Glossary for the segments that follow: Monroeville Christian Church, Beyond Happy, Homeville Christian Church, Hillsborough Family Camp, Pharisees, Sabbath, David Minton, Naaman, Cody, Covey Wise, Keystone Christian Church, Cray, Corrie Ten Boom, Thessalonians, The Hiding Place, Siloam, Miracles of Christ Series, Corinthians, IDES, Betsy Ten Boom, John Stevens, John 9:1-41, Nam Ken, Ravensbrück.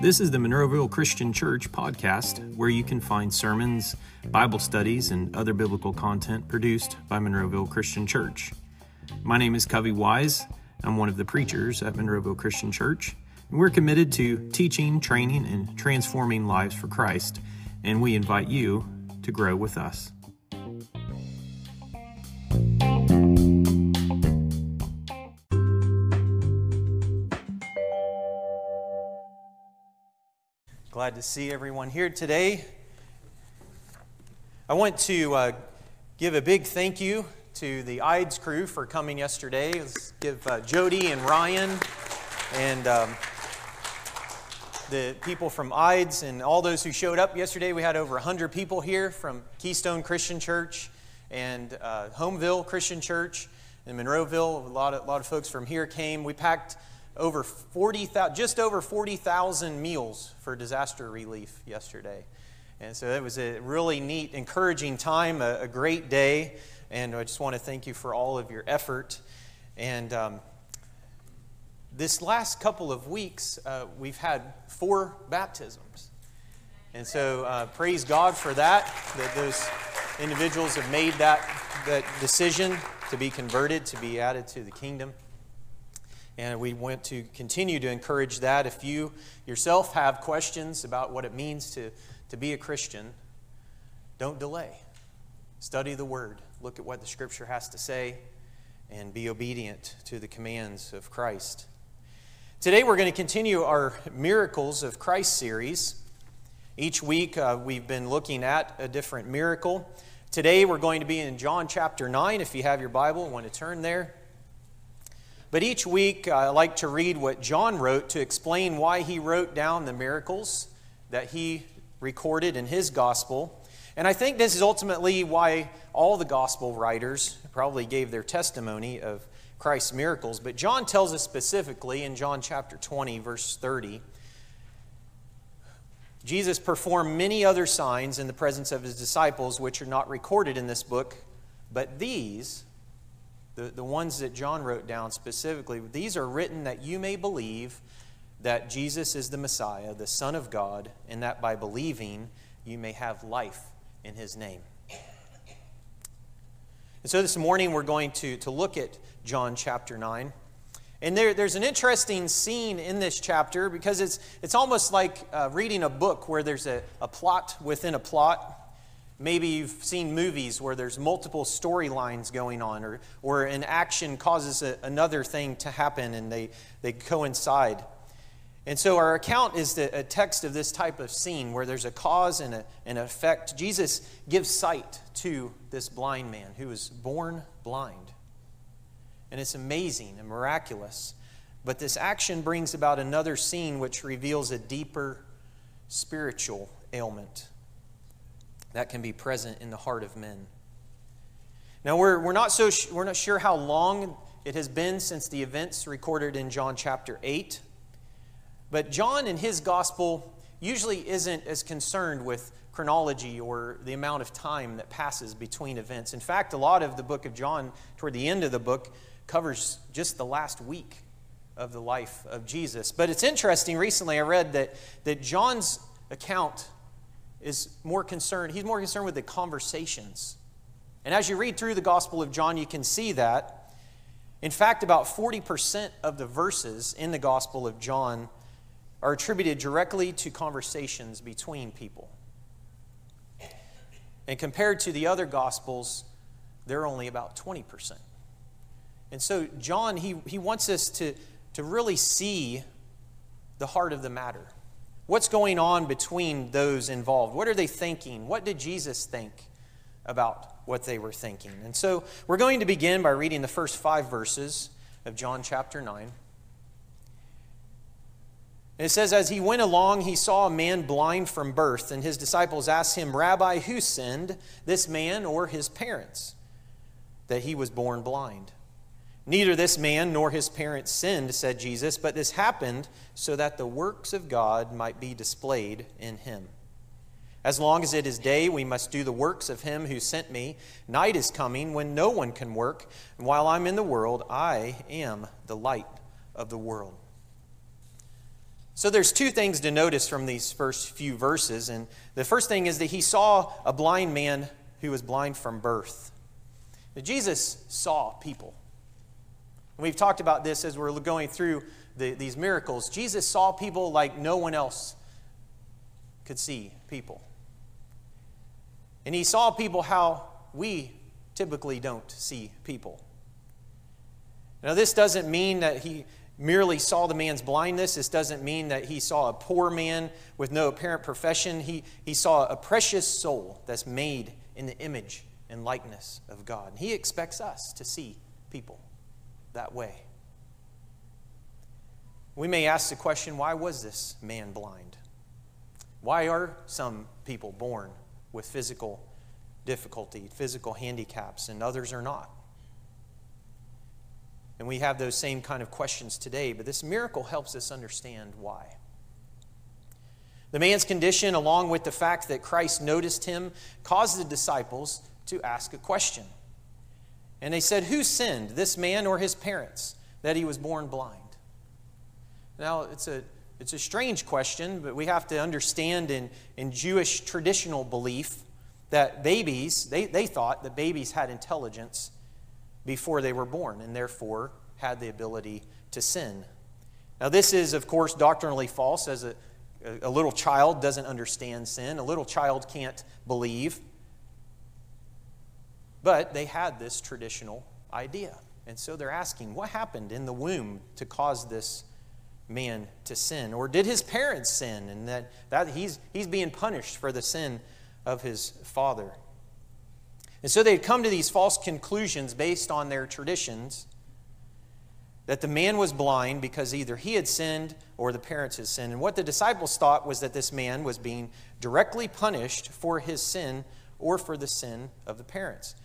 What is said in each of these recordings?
This is the Monroeville Christian Church podcast, where you can find sermons, Bible studies, and other biblical content produced by Monroeville Christian Church. My name is Covey Wise. I'm one of the preachers at Monroeville Christian Church, and we're committed to teaching, training, and transforming lives for Christ, and we invite you to grow with us. Glad to see everyone here today. I want to give a big thank you to the IDES crew for coming yesterday. Let's give Jody and Ryan and the people from IDES and all those who showed up yesterday. We had over 100 people here from Keystone Christian Church and Homeville Christian Church and Monroeville. A lot of folks from here came. We packed just over 40,000 meals for disaster relief yesterday. And so it was a really neat, encouraging time, a great day. And I just want to thank you for all of your effort. And this last couple of weeks, we've had 4 baptisms. And so praise God for that those individuals have made that decision to be converted, to be added to the kingdom. And we want to continue to encourage that. If you yourself have questions about what it means to be a Christian, don't delay. Study the Word. Look at what the Scripture has to say and be obedient to the commands of Christ. Today we're going to continue our Miracles of Christ series. Each week we've been looking at a different miracle. Today we're going to be in John chapter 9. If you have your Bible, want to turn there. But each week, I like to read what John wrote to explain why he wrote down the miracles that he recorded in his gospel. And I think this is ultimately why all the gospel writers probably gave their testimony of Christ's miracles. But John tells us specifically in John chapter 20, verse 30, Jesus performed many other signs in the presence of his disciples, which are not recorded in this book, but these, the ones that John wrote down specifically, these are written that you may believe that Jesus is the Messiah, the Son of God, and that by believing you may have life in his name. And so this morning we're going to look at John chapter 9. And there's an interesting scene in this chapter because it's almost like reading a book where there's a plot within a plot. Maybe you've seen movies where there's multiple storylines going on, or an action causes another thing to happen and they coincide. And so our account is a text of this type of scene where there's a cause and an effect. Jesus gives sight to this blind man who was born blind. And it's amazing and miraculous. But this action brings about another scene which reveals a deeper spiritual ailment that can be present in the heart of men. Now we're not sure how long it has been since the events recorded in John chapter 8, but John in his gospel usually isn't as concerned with chronology or the amount of time that passes between events. In fact, a lot of the book of John, toward the end of the book, covers just the last week of the life of Jesus. But it's interesting, recently I read that John's account is more concerned. He's more concerned with the conversations. And as you read through the Gospel of John, you can see that. In fact, about 40% of the verses in the Gospel of John are attributed directly to conversations between people. And compared to the other Gospels, they're only about 20%. And so John, he wants us to really see the heart of the matter. What's going on between those involved? What are they thinking? What did Jesus think about what they were thinking? And so we're going to begin by reading the first 5 verses of John chapter 9. And it says, as he went along, he saw a man blind from birth, and his disciples asked him, Rabbi, who sinned, this man or his parents, that he was born blind? Neither this man nor his parents sinned, said Jesus, but this happened so that the works of God might be displayed in him. As long as it is day, we must do the works of him who sent me. Night is coming when no one can work. And while I'm in the world, I am the light of the world. So there's two things to notice from these first few verses. And the first thing is that he saw a blind man who was blind from birth. Now, Jesus saw people. And we've talked about this as we're going through these miracles. Jesus saw people like no one else could see people. And he saw people how we typically don't see people. Now, this doesn't mean that he merely saw the man's blindness. This doesn't mean that he saw a poor man with no apparent profession. He saw a precious soul that's made in the image and likeness of God. And he expects us to see people that way. We may ask the question, why was this man blind? Why are some people born with physical difficulty, physical handicaps, and others are not? And we have those same kind of questions today, but this miracle helps us understand why. The man's condition, along with the fact that Christ noticed him, caused the disciples to ask a question. And they said, who sinned, this man or his parents, that he was born blind? Now, it's a strange question, but we have to understand in Jewish traditional belief that babies, they thought that babies had intelligence before they were born and therefore had the ability to sin. Now this is, of course, doctrinally false, as a little child doesn't understand sin. A little child can't believe. But they had this traditional idea. And so they're asking, what happened in the womb to cause this man to sin? Or did his parents sin, and that he's being punished for the sin of his father? And so they'd come to these false conclusions based on their traditions, that the man was blind because either he had sinned or the parents had sinned. And what the disciples thought was that this man was being directly punished for his sin or for the sin of the parents.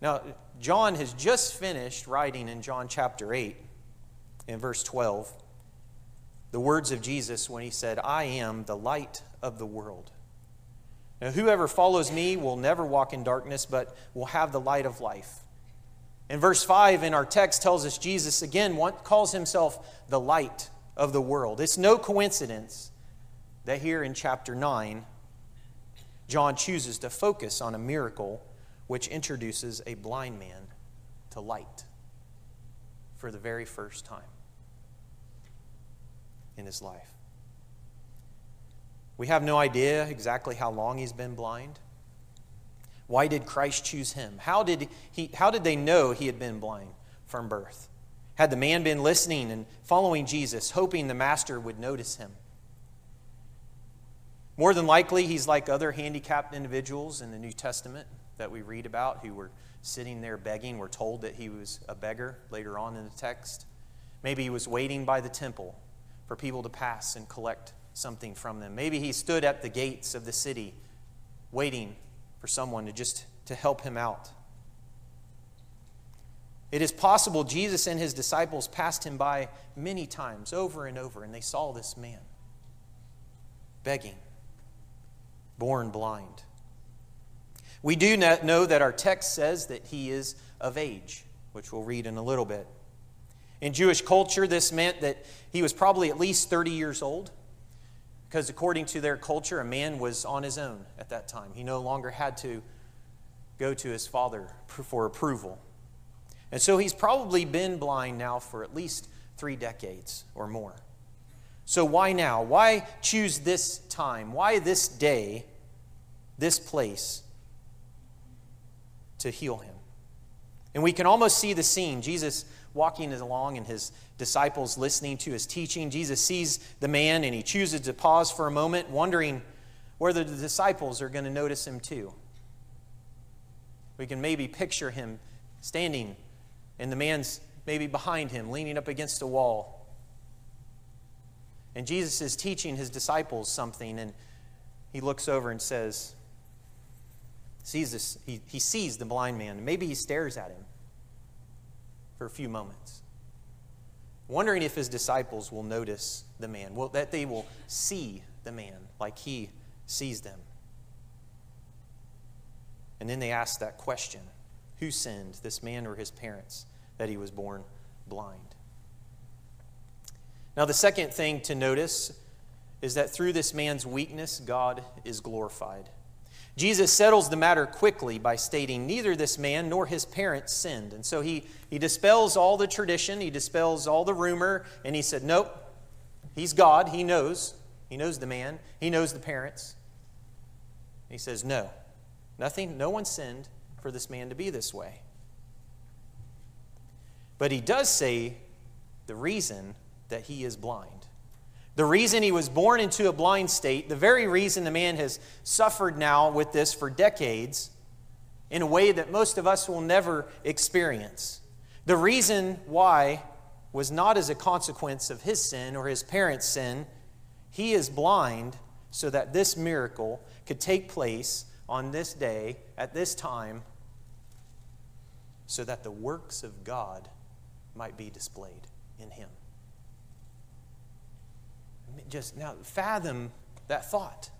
Now, John has just finished writing in John chapter 8 in verse 12 the words of Jesus when he said, I am the light of the world. Now, whoever follows me will never walk in darkness, but will have the light of life. And verse 5 in our text tells us Jesus again calls himself the light of the world. It's no coincidence that here in chapter 9, John chooses to focus on a miracle which introduces a blind man to light for the very first time in his life. We have no idea exactly how long he's been blind. Why did Christ choose him? How did they know he had been blind from birth? Had the man been listening and following Jesus, hoping the master would notice him? More than likely, he's like other handicapped individuals in the New Testament that we read about who were sitting there begging. We're told that he was a beggar later on in the text. Maybe he was waiting by the temple for people to pass and collect something from them. Maybe he stood at the gates of the city waiting for someone to help him out. It is possible Jesus and his disciples passed him by many times, over and over, and they saw this man begging, born blind. We do know that our text says that he is of age, which we'll read in a little bit. In Jewish culture, this meant that he was probably at least 30 years old, because according to their culture, a man was on his own at that time. He no longer had to go to his father for approval. And so he's probably been blind now for at least 3 decades or more. So why now? Why choose this time? Why this day, this place to heal him? And we can almost see the scene. Jesus walking along and his disciples listening to his teaching. Jesus sees the man and he chooses to pause for a moment, wondering whether the disciples are going to notice him too. We can maybe picture him standing and the man's maybe behind him, leaning up against a wall. And Jesus is teaching his disciples something, and he looks over and says, he sees the blind man, and maybe he stares at him for a few moments, wondering if his disciples will notice the man, that they will see the man like he sees them. And then they asked that question, who sinned, this man or his parents, that he was born blind? Now, the second thing to notice is that through this man's weakness, God is glorified. Jesus settles the matter quickly by stating, neither this man nor his parents sinned. And so he dispels all the tradition, he dispels all the rumor, and he said, nope, he's God, he knows. He knows the man, he knows the parents. He says, no, nothing, no one sinned for this man to be this way. But he does say the reason that he is blind. The reason he was born into a blind state, the very reason the man has suffered now with this for decades in a way that most of us will never experience. The reason why was not as a consequence of his sin or his parents' sin. He is blind so that this miracle could take place on this day, at this time, so that the works of God might be displayed in him. Just now fathom that thought.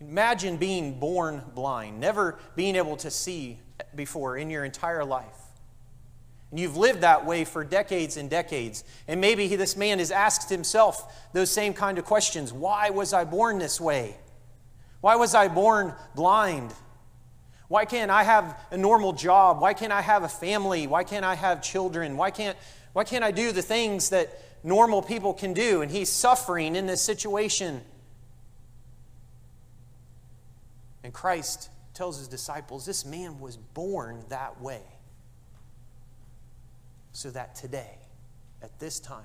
Imagine being born blind, never being able to see before in your entire life. And you've lived that way for decades and decades. And maybe this man has asked himself those same kind of questions. Why was I born this way? Why was I born blind? Why can't I have a normal job? Why can't I have a family? Why can't I have children? Why can't I do the things that normal people can do? And he's suffering in this situation. And Christ tells his disciples, this man was born that way, so that today, at this time,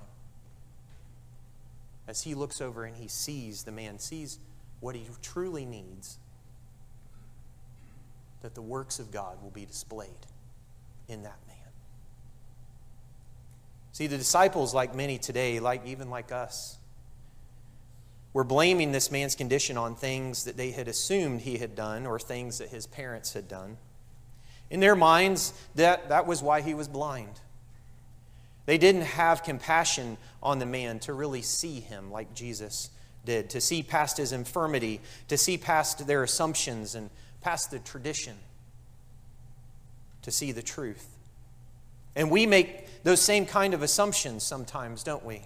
as he looks over and he sees, the man sees what he truly needs, that the works of God will be displayed in that man. See, the disciples, like many today, like us, were blaming this man's condition on things that they had assumed he had done or things that his parents had done. In their minds, that was why he was blind. They didn't have compassion on the man to really see him like Jesus did, to see past his infirmity, to see past their assumptions and past the tradition, to see the truth. And we make those same kind of assumptions sometimes, don't we?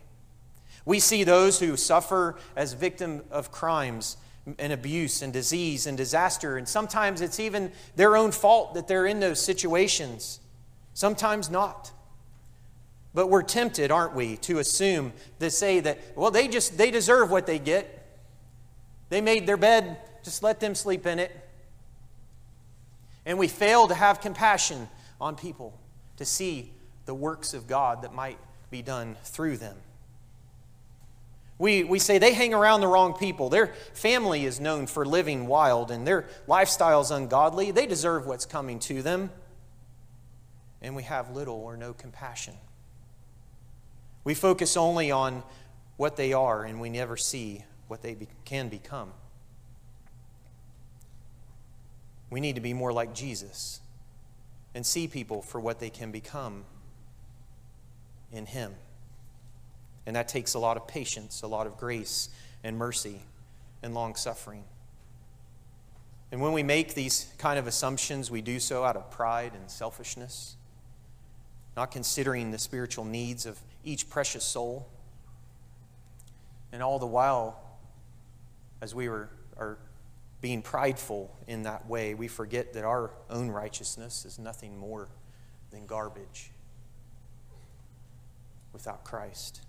We see those who suffer as victims of crimes and abuse and disease and disaster, and sometimes it's even their own fault that they're in those situations, sometimes not. But we're tempted, aren't we, to assume, to say that, well, they deserve what they get. They made their bed, just let them sleep in it. And we fail to have compassion on people, to see the works of God that might be done through them. We say they hang around the wrong people. Their family is known for living wild and their lifestyle's ungodly. They deserve what's coming to them. And we have little or no compassion. We focus only on what they are, and we never see what they can become. We need to be more like Jesus and see people for what they can become in him. And that takes a lot of patience, a lot of grace and mercy and long-suffering. And when we make these kind of assumptions, we do so out of pride and selfishness, not considering the spiritual needs of each precious soul. And all the while, as we are being prideful in that way, we forget that our own righteousness is nothing more than garbage without Christ.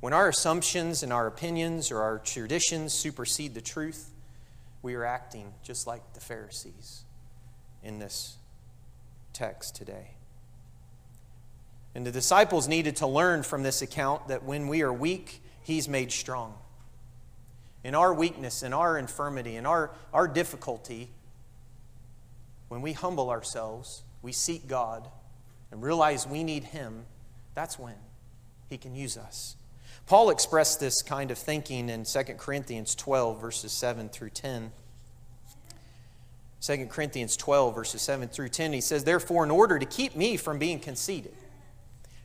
When our assumptions and our opinions or our traditions supersede the truth, we are acting just like the Pharisees in this text today. And the disciples needed to learn from this account that when we are weak, he's made strong. In our weakness, in our infirmity, in our difficulty, when we humble ourselves, we seek God and realize we need him, that's when he can use us. Paul expressed this kind of thinking in 2 Corinthians 12, verses 7 through 10. 2 Corinthians 12, verses 7 through 10, he says, therefore, in order to keep me from being conceited,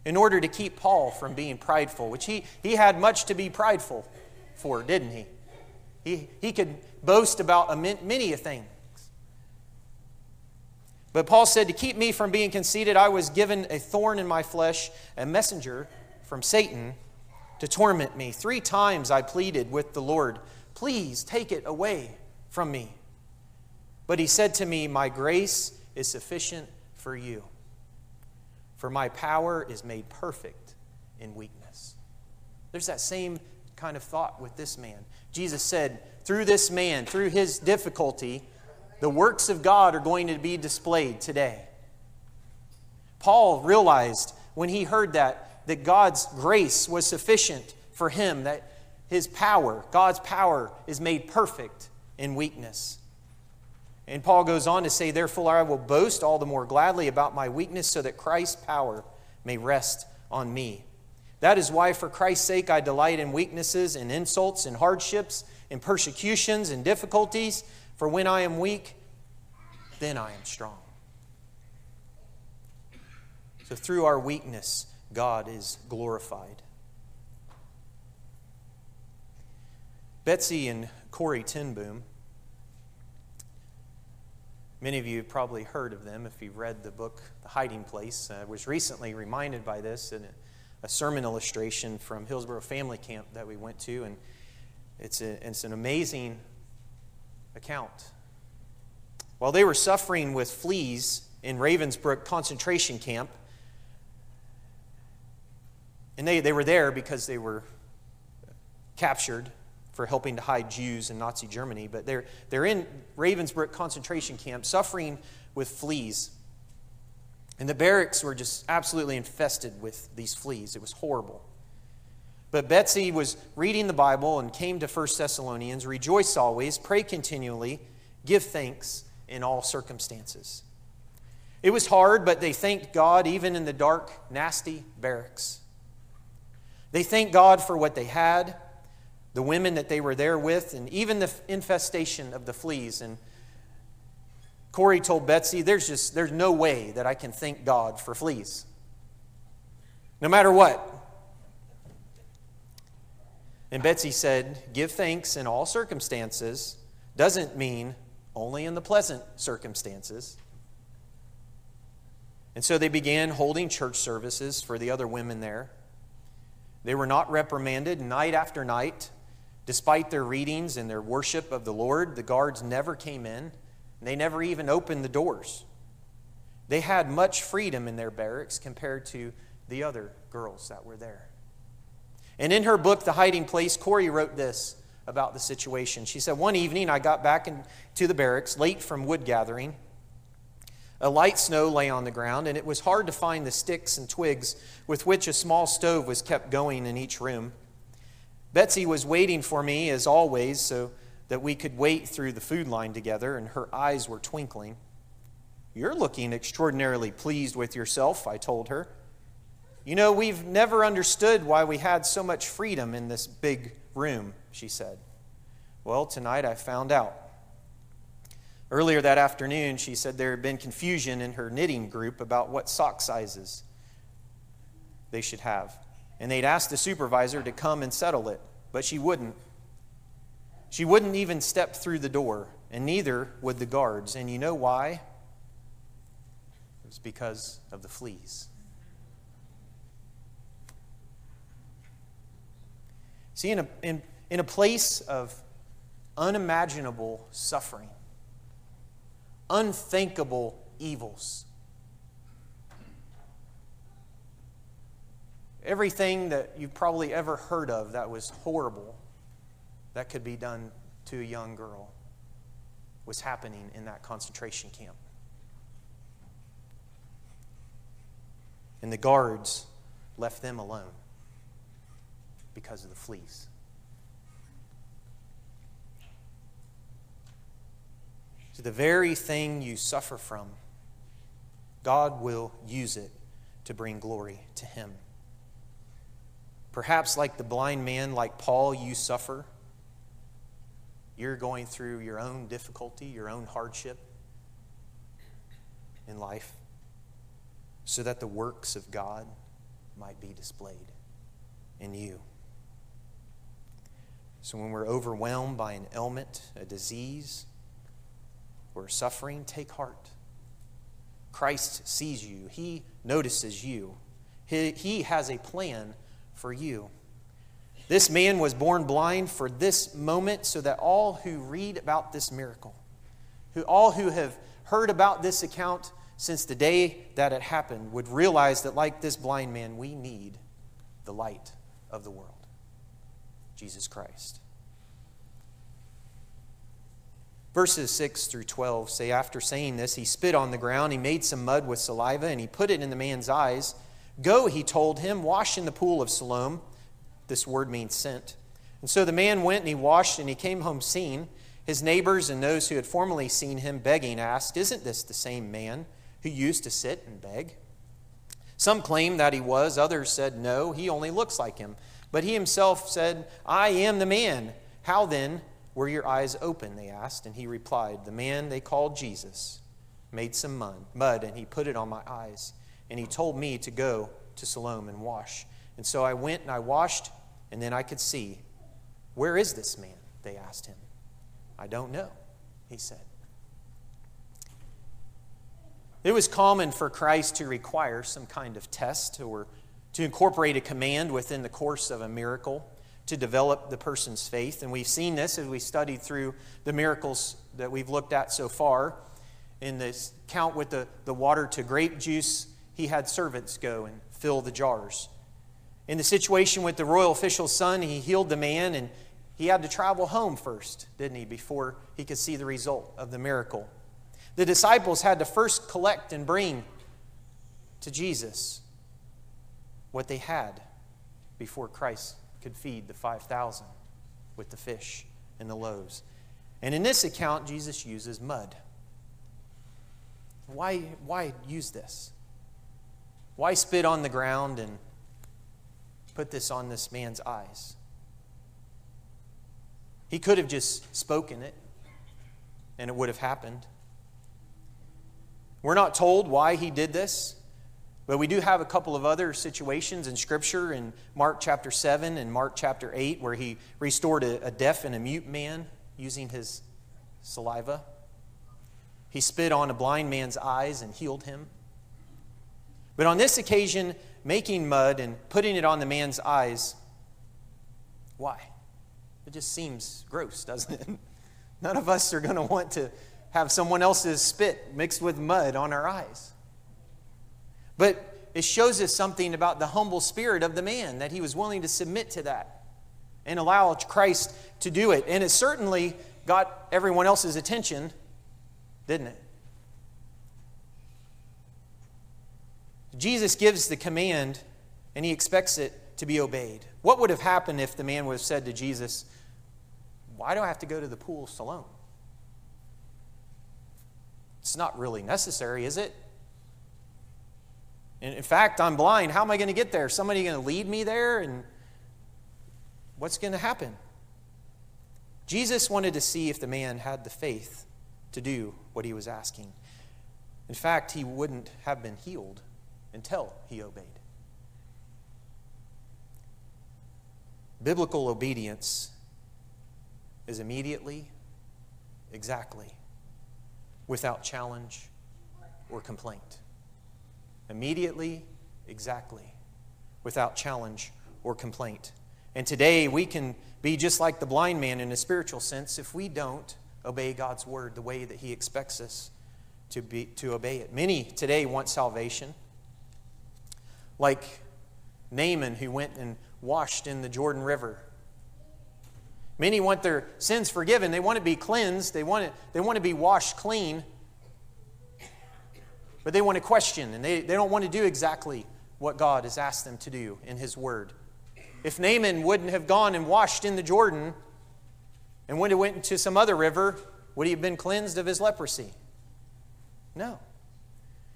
in order to keep Paul from being prideful, which he had much to be prideful for, didn't he? He could boast about many things. But Paul said, to keep me from being conceited, I was given a thorn in my flesh, a messenger from Satan to torment me. 3 times I pleaded with the Lord, please take it away from me. But he said to me, my grace is sufficient for you, for my power is made perfect in weakness. There's that same kind of thought with this man. Jesus said, through this man, through his difficulty, the works of God are going to be displayed today. Paul realized when he heard that God's grace was sufficient for him, that his power, God's power, is made perfect in weakness. And Paul goes on to say, therefore I will boast all the more gladly about my weakness, so that Christ's power may rest on me. That is why for Christ's sake I delight in weaknesses, in insults, in hardships, in persecutions, in difficulties. For when I am weak, then I am strong. So through our weakness, God is glorified. Betsy and Corrie Ten Boom. Many of you have probably heard of them if you've read the book, The Hiding Place. I was recently reminded by this in a sermon illustration from Hillsborough Family Camp that we went to. And it's an amazing account. While they were suffering with fleas in Ravensbrück concentration camp, and they were there because they were captured for helping to hide Jews in Nazi Germany, but they're in Ravensbrück concentration camp suffering with fleas. And the barracks were just absolutely infested with these fleas. It was horrible. But Betsy was reading the Bible and came to 1 Thessalonians, rejoice always, pray continually, give thanks in all circumstances. It was hard, but they thanked God even in the dark, nasty barracks. They thanked God for what they had, the women that they were there with, and even the infestation of the fleas. And Corey told Betsy, there's no way that I can thank God for fleas, no matter what. And Betsy said, give thanks in all circumstances doesn't mean only in the pleasant circumstances. And so they began holding church services for the other women there. They were not reprimanded night after night. Despite their readings and their worship of the Lord, the guards never came in. And they never even opened the doors. They had much freedom in their barracks compared to the other girls that were there. And in her book, The Hiding Place, Corrie wrote this about the situation. She said, one evening I got back to the barracks late from wood gathering. A light snow lay on the ground, and it was hard to find the sticks and twigs with which a small stove was kept going in each room. Betsy was waiting for me, as always, so that we could wait through the food line together, and her eyes were twinkling. You're looking extraordinarily pleased with yourself, I told her. You know, we've never understood why we had so much freedom in this big room, she said. Well, tonight I found out. Earlier that afternoon, she said there had been confusion in her knitting group about what sock sizes they should have. And they'd asked the supervisor to come and settle it, but she wouldn't. She wouldn't even step through the door, and neither would the guards. And you know why? It was because of the fleas. See, in a place of unimaginable suffering, unthinkable evils, everything that you've probably ever heard of that was horrible, that could be done to a young girl, was happening in that concentration camp. And the guards left them alone because of the fleas. So the very thing you suffer from, God will use it to bring glory to Him. Perhaps like the blind man, like Paul, you suffer. You're going through your own difficulty, your own hardship in life, so that the works of God might be displayed in you. So when we're overwhelmed by an ailment, a disease, or suffering, take heart. Christ sees you. He notices you. He has a plan for you. This man was born blind for this moment so that all who read about this miracle, all who have heard about this account since the day that it happened, would realize that like this blind man, we need the light of the world, Jesus Christ. Verses 6 through 12 say, after saying this, he spit on the ground, he made some mud with saliva, and he put it in the man's eyes. Go, he told him, wash in the pool of Siloam. This word means sent. And so the man went and he washed and he came home seen. His neighbors and those who had formerly seen him begging asked, isn't this the same man who used to sit and beg? Some claimed that he was. Others said, no, he only looks like him. But he himself said, I am the man. How then were your eyes open, they asked. And he replied, the man they called Jesus made some mud, and he put it on my eyes. And he told me to go to Siloam and wash. And so I went and I washed, and then I could see. Where is this man? They asked him. I don't know, he said. It was common for Christ to require some kind of test or to incorporate a command within the course of a miracle to develop the person's faith. And we've seen this as we studied through the miracles that we've looked at so far. In this count with the water to grape juice, he had servants go and fill the jars. In the situation with the royal official's son, he healed the man, and he had to travel home first, didn't he, before he could see the result of the miracle. The disciples had to first collect and bring to Jesus what they had before Christ could feed the 5,000 with the fish and the loaves. And in this account, Jesus uses mud. Why use this? Why spit on the ground and put this on this man's eyes? He could have just spoken it, and it would have happened. We're not told why he did this, but we do have a couple of other situations in Scripture in Mark chapter 7 and Mark chapter 8 where he restored a deaf and a mute man using his saliva. He spit on a blind man's eyes and healed him. But on this occasion, making mud and putting it on the man's eyes, why? It just seems gross, doesn't it? None of us are going to want to have someone else's spit mixed with mud on our eyes. But it shows us something about the humble spirit of the man, that he was willing to submit to that and allow Christ to do it. And it certainly got everyone else's attention, didn't it? Jesus gives the command, and he expects it to be obeyed. What would have happened if the man would have said to Jesus, why do I have to go to the pool of Siloam? It's not really necessary, is it? And in fact, I'm blind. How am I going to get there? Somebody going to lead me there? And what's going to happen? Jesus wanted to see if the man had the faith to do what he was asking. In fact, he wouldn't have been healed until he obeyed. Biblical obedience is immediately, exactly, without challenge or complaint. Immediately, exactly, without challenge or complaint. And today we can be just like the blind man in a spiritual sense if we don't obey God's word the way that he expects us to obey it. Many today want salvation. Like Naaman, who went and washed in the Jordan River. Many want their sins forgiven. They want to be cleansed. They want to be washed clean. But they want to question, and they don't want to do exactly what God has asked them to do in his word. If Naaman wouldn't have gone and washed in the Jordan and would have went into some other river, would he have been cleansed of his leprosy? No.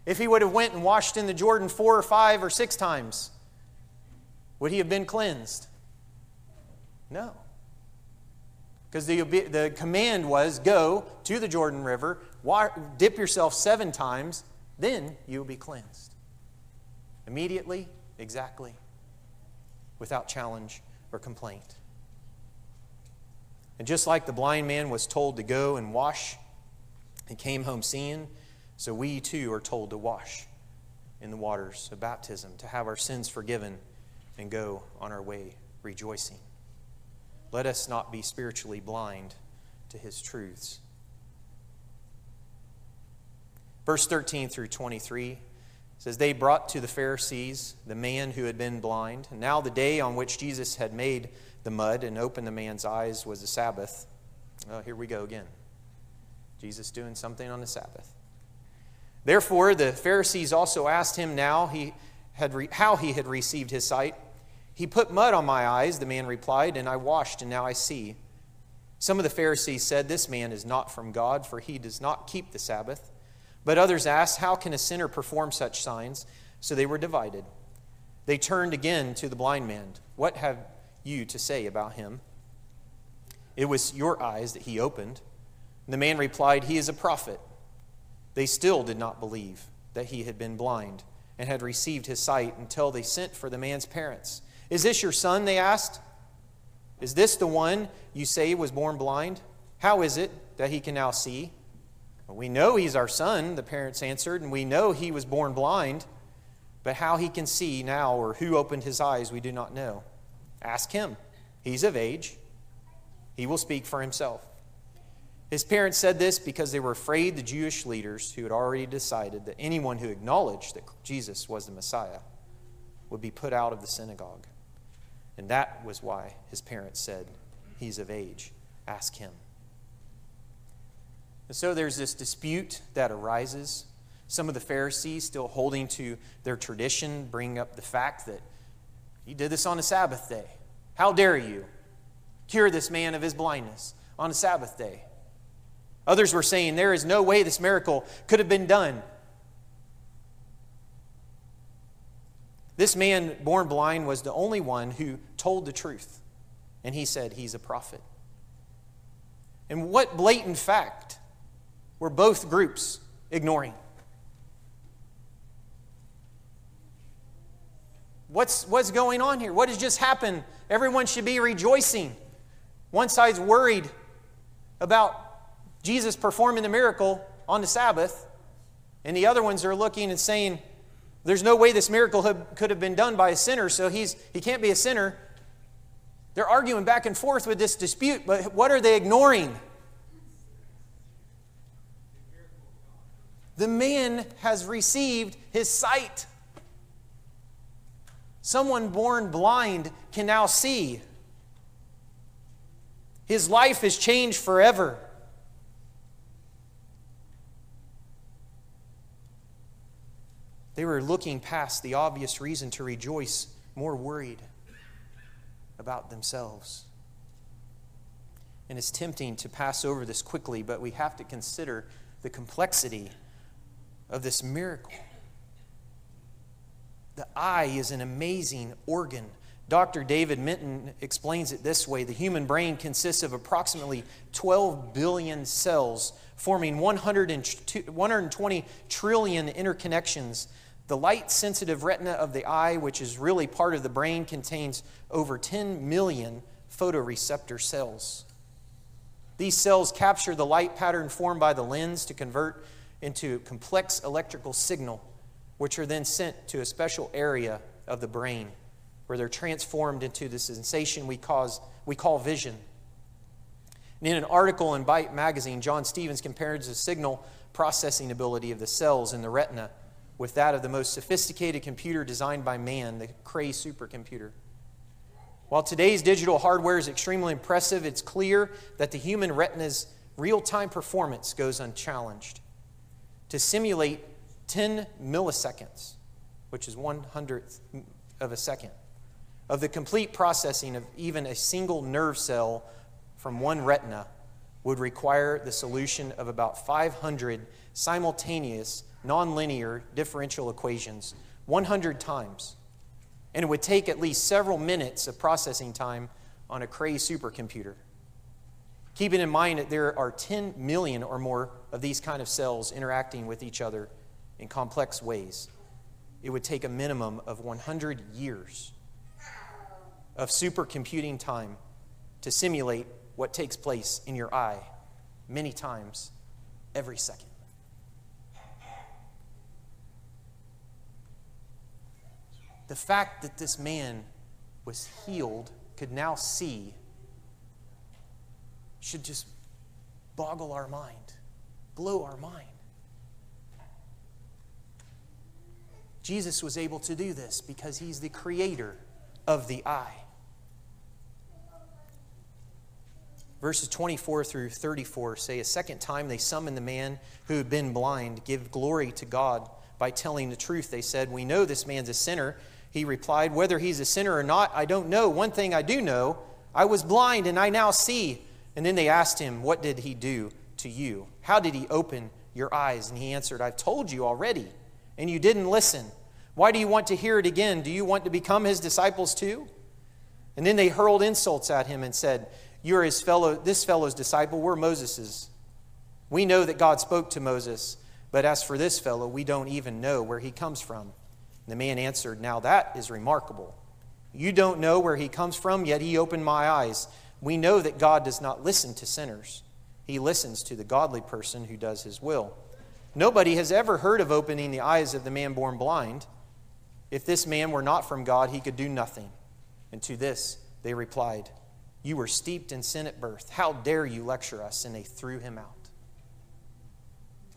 If he would have went and washed in the Jordan 4 or 5 or 6 times, would he have been cleansed? No. Because the command was, go to the Jordan River, dip yourself 7 times, then you will be cleansed. Immediately, exactly, without challenge or complaint. And just like the blind man was told to go and wash and came home seeing, so we too are told to wash in the waters of baptism, to have our sins forgiven and go on our way rejoicing. Let us not be spiritually blind to his truths. Verse 13 through 23 says, they brought to the Pharisees the man who had been blind. And now the day on which Jesus had made the mud and opened the man's eyes was the Sabbath. Oh, here we go again. Jesus doing something on the Sabbath. Therefore, the Pharisees also asked him how he had received his sight. He put mud on my eyes, the man replied, and I washed, and now I see. Some of the Pharisees said, this man is not from God, for he does not keep the Sabbath. But others asked, how can a sinner perform such signs? So they were divided. They turned again to the blind man. What have you to say about him? It was your eyes that he opened. And the man replied, he is a prophet. They still did not believe that he had been blind and had received his sight until they sent for the man's parents. Is this your son? They asked. Is this the one you say was born blind? How is it that he can now see? We know he's our son, the parents answered, and we know he was born blind, but how he can see now or who opened his eyes, we do not know. Ask him. He's of age. He will speak for himself. His parents said this because they were afraid the Jewish leaders who had already decided that anyone who acknowledged that Jesus was the Messiah would be put out of the synagogue. And that was why his parents said, he's of age. Ask him. And so there's this dispute that arises. Some of the Pharisees, still holding to their tradition, bring up the fact that he did this on a Sabbath day. How dare you cure this man of his blindness on a Sabbath day? Others were saying there is no way this miracle could have been done. This man born blind was the only one who told the truth, and he said he's a prophet. And what blatant fact were both groups ignoring? What's going on here? What has just happened? Everyone should be rejoicing. One side's worried about Jesus performing the miracle on the Sabbath, and the other ones are looking and saying, there's no way this miracle could have been done by a sinner, so he can't be a sinner. They're arguing back and forth with this dispute, but what are they ignoring? The man has received his sight. Someone born blind can now see. His life is changed forever. They were looking past the obvious reason to rejoice, more worried about themselves. And it's tempting to pass over this quickly, but we have to consider the complexity of this miracle. The eye is an amazing organ. Dr. David Minton explains it this way. The human brain consists of approximately 12 billion cells, forming 120 trillion interconnections. The light-sensitive retina of the eye, which is really part of the brain, contains over 10 million photoreceptor cells. These cells capture the light pattern formed by the lens to convert into a complex electrical signal, which are then sent to a special area of the brain, where they're transformed into the sensation we call vision. And in an article in Byte magazine, John Stevens compares the signal processing ability of the cells in the retina with that of the most sophisticated computer designed by man, the Cray supercomputer. While today's digital hardware is extremely impressive, it's clear that the human retina's real-time performance goes unchallenged. To simulate 10 milliseconds, which is 1/100th of a second, of the complete processing of even a single nerve cell from one retina would require the solution of about 500 simultaneous nonlinear differential equations 100 times, and it would take at least several minutes of processing time on a Cray supercomputer. Keeping in mind that there are 10 million or more of these kind of cells interacting with each other in complex ways, it would take a minimum of 100 years of supercomputing time to simulate what takes place in your eye many times every second. The fact that this man was healed, could now see, should just boggle our mind, blow our mind. Jesus was able to do this because he's the creator of the eye. Verses 24 through 34 say, a second time they summoned the man who had been blind, give glory to God by telling the truth. They said, we know this man's a sinner. He replied, whether he's a sinner or not, I don't know. One thing I do know, I was blind and I now see. And then they asked him, what did he do to you? How did he open your eyes? And he answered, I've told you already, and you didn't listen. Why do you want to hear it again? Do you want to become his disciples too? And then they hurled insults at him and said, you're his fellow, this fellow's disciple, we're Moses's. We know that God spoke to Moses, but as for this fellow, we don't even know where he comes from. And the man answered, now that is remarkable. You don't know where he comes from, yet he opened my eyes. We know that God does not listen to sinners. He listens to the godly person who does his will. Nobody has ever heard of opening the eyes of the man born blind. If this man were not from God, he could do nothing. And to this they replied, you were steeped in sin at birth. How dare you lecture us? And they threw him out.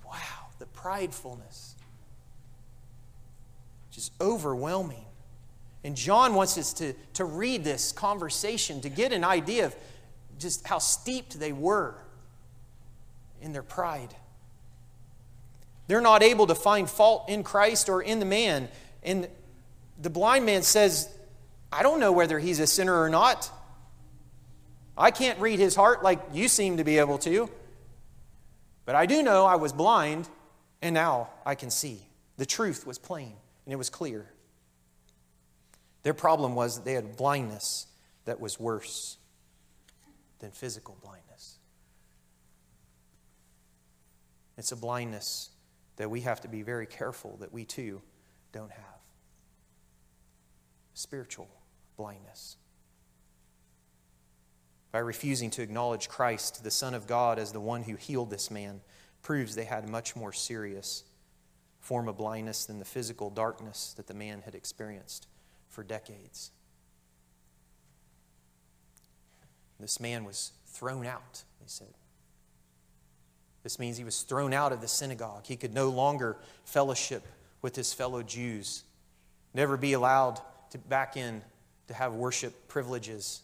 Wow, the pridefulness. Just overwhelming. And John wants us to read this conversation to get an idea of just how steeped they were in their pride. They're not able to find fault in Christ or in the man. And the blind man says, I don't know whether he's a sinner or not. I can't read his heart like you seem to be able to. But I do know I was blind, and now I can see. The truth was plain, and it was clear. Their problem was that they had blindness that was worse than physical blindness. It's a blindness that we have to be very careful that we too don't have. Spiritual blindness. By refusing to acknowledge Christ, the Son of God, as the one who healed this man, proves they had a much more serious form of blindness than the physical darkness that the man had experienced for decades. This man was thrown out, they said. This means he was thrown out of the synagogue. He could no longer fellowship with his fellow Jews, never be allowed to back in to have worship privileges,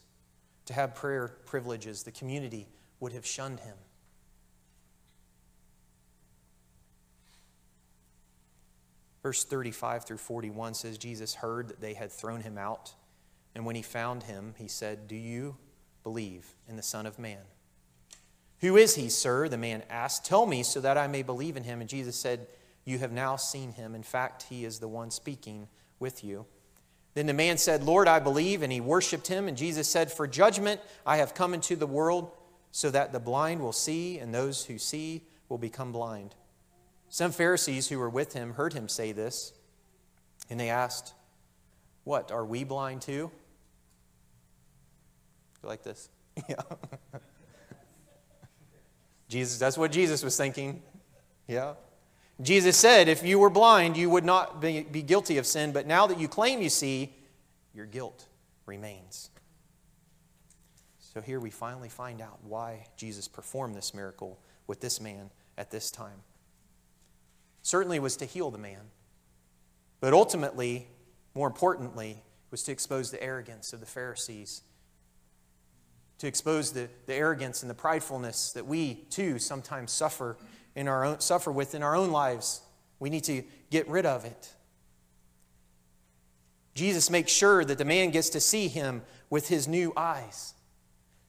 to have prayer privileges. The community would have shunned him. Verse 35 through 41 says, Jesus heard that they had thrown him out, and when he found him, he said, do you believe in the Son of Man? Who is he, sir? The man asked. Tell me so that I may believe in him. And Jesus said, you have now seen him. In fact, he is the one speaking with you. Then the man said, Lord, I believe. And he worshiped him. And Jesus said, for judgment I have come into the world, so that the blind will see, and those who see will become blind. Some Pharisees who were with him heard him say this, and they asked, what, are we blind too? You like this? Yeah. Jesus, that's what Jesus was thinking. Yeah. Jesus said, if you were blind, you would not be guilty of sin, but now that you claim you see, your guilt remains. So here we finally find out why Jesus performed this miracle with this man at this time. Certainly was to heal the man, but ultimately, more importantly, was to expose the arrogance of the Pharisees, to expose the arrogance and the pridefulness that we too sometimes suffer with in our own lives. We need to get rid of it. Jesus makes sure that the man gets to see him with his new eyes,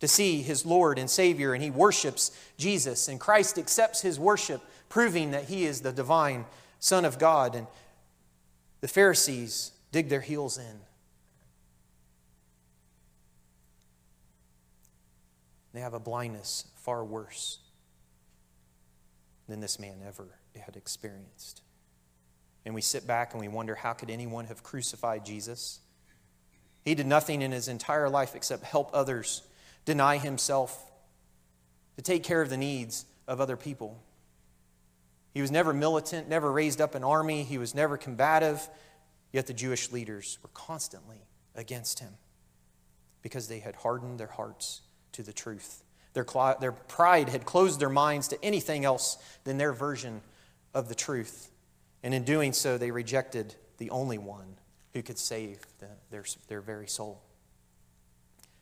to see his Lord and Savior, and he worships Jesus, and Christ accepts his worship, proving that he is the divine Son of God. And the Pharisees dig their heels in. They have a blindness far worse than this man ever had experienced. And we sit back and we wonder, how could anyone have crucified Jesus? He did nothing in his entire life except help others, deny himself, to take care of the needs of other people. He was never militant, never raised up an army. He was never combative. Yet the Jewish leaders were constantly against him because they had hardened their hearts to the truth. Their pride had closed their minds to anything else than their version of the truth. And in doing so, they rejected the only one who could save their very soul.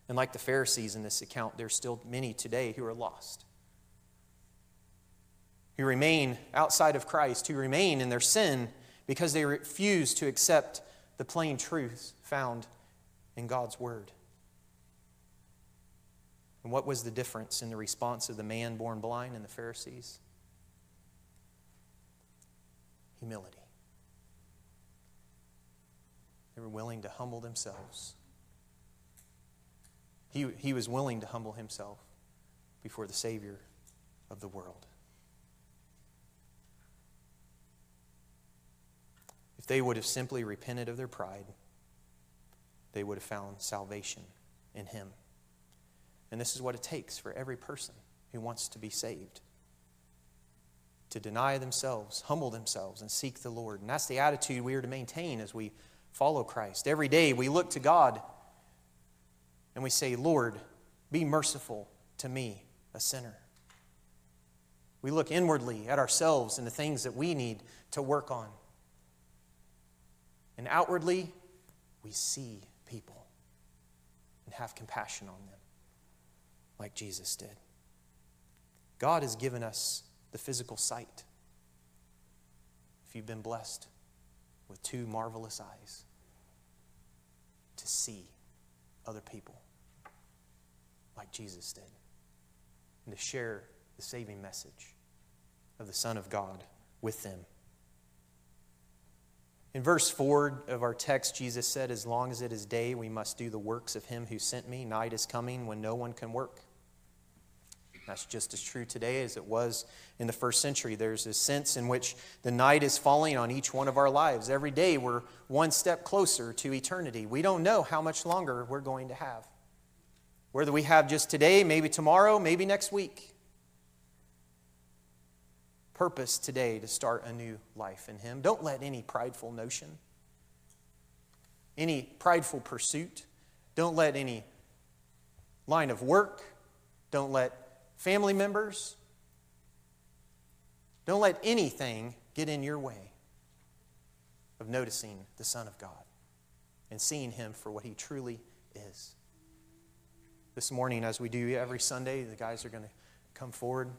And like the Pharisees in this account, there's still many today who are lost, who remain outside of Christ, who remain in their sin because they refuse to accept the plain truths found in God's Word. And what was the difference in the response of the man born blind and the Pharisees? Humility. They were willing to humble themselves. He was willing to humble himself before the Savior of the world. If they would have simply repented of their pride, they would have found salvation in Him. And this is what it takes for every person who wants to be saved, to deny themselves, humble themselves, and seek the Lord. And that's the attitude we are to maintain as we follow Christ. Every day we look to God and we say, Lord, be merciful to me, a sinner. We look inwardly at ourselves and the things that we need to work on. And outwardly, we see people and have compassion on them, like Jesus did. God has given us the physical sight. If you've been blessed with two marvelous eyes to see other people, like Jesus did, and to share the saving message of the Son of God with them. In verse 4 of our text, Jesus said, as long as it is day, we must do the works of Him who sent me. Night is coming when no one can work. That's just as true today as it was in the first century. There's a sense in which the night is falling on each one of our lives. Every day we're one step closer to eternity. We don't know how much longer we're going to have. Whether we have just today, maybe tomorrow, maybe next week. Purpose today to start a new life in Him. Don't let any prideful notion, any prideful pursuit, don't let any line of work, don't let family members, don't let anything get in your way of noticing the Son of God and seeing Him for what He truly is. This morning, as we do every Sunday, the guys are going to come forward.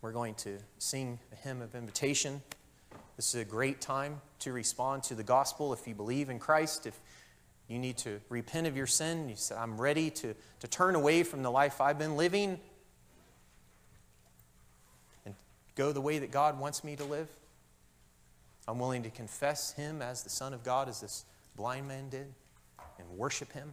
We're going to sing a hymn of invitation. This is a great time to respond to the gospel. If you believe in Christ, if you need to repent of your sin, you say, I'm ready to turn away from the life I've been living and go the way that God wants me to live. I'm willing to confess Him as the Son of God, as this blind man did, and worship Him.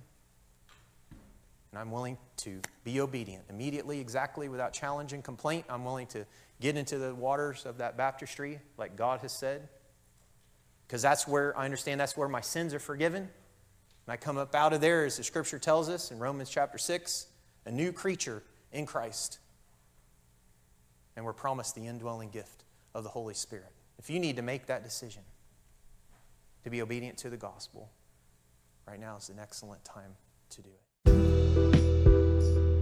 And I'm willing to be obedient immediately, exactly, without challenge and complaint. I'm willing to get into the waters of that baptistry, like God has said. Because that's where, I understand, that's where my sins are forgiven. And I come up out of there, as the Scripture tells us in Romans chapter 6, a new creature in Christ. And we're promised the indwelling gift of the Holy Spirit. If you need to make that decision to be obedient to the gospel, right now is an excellent time to do it. Thank you.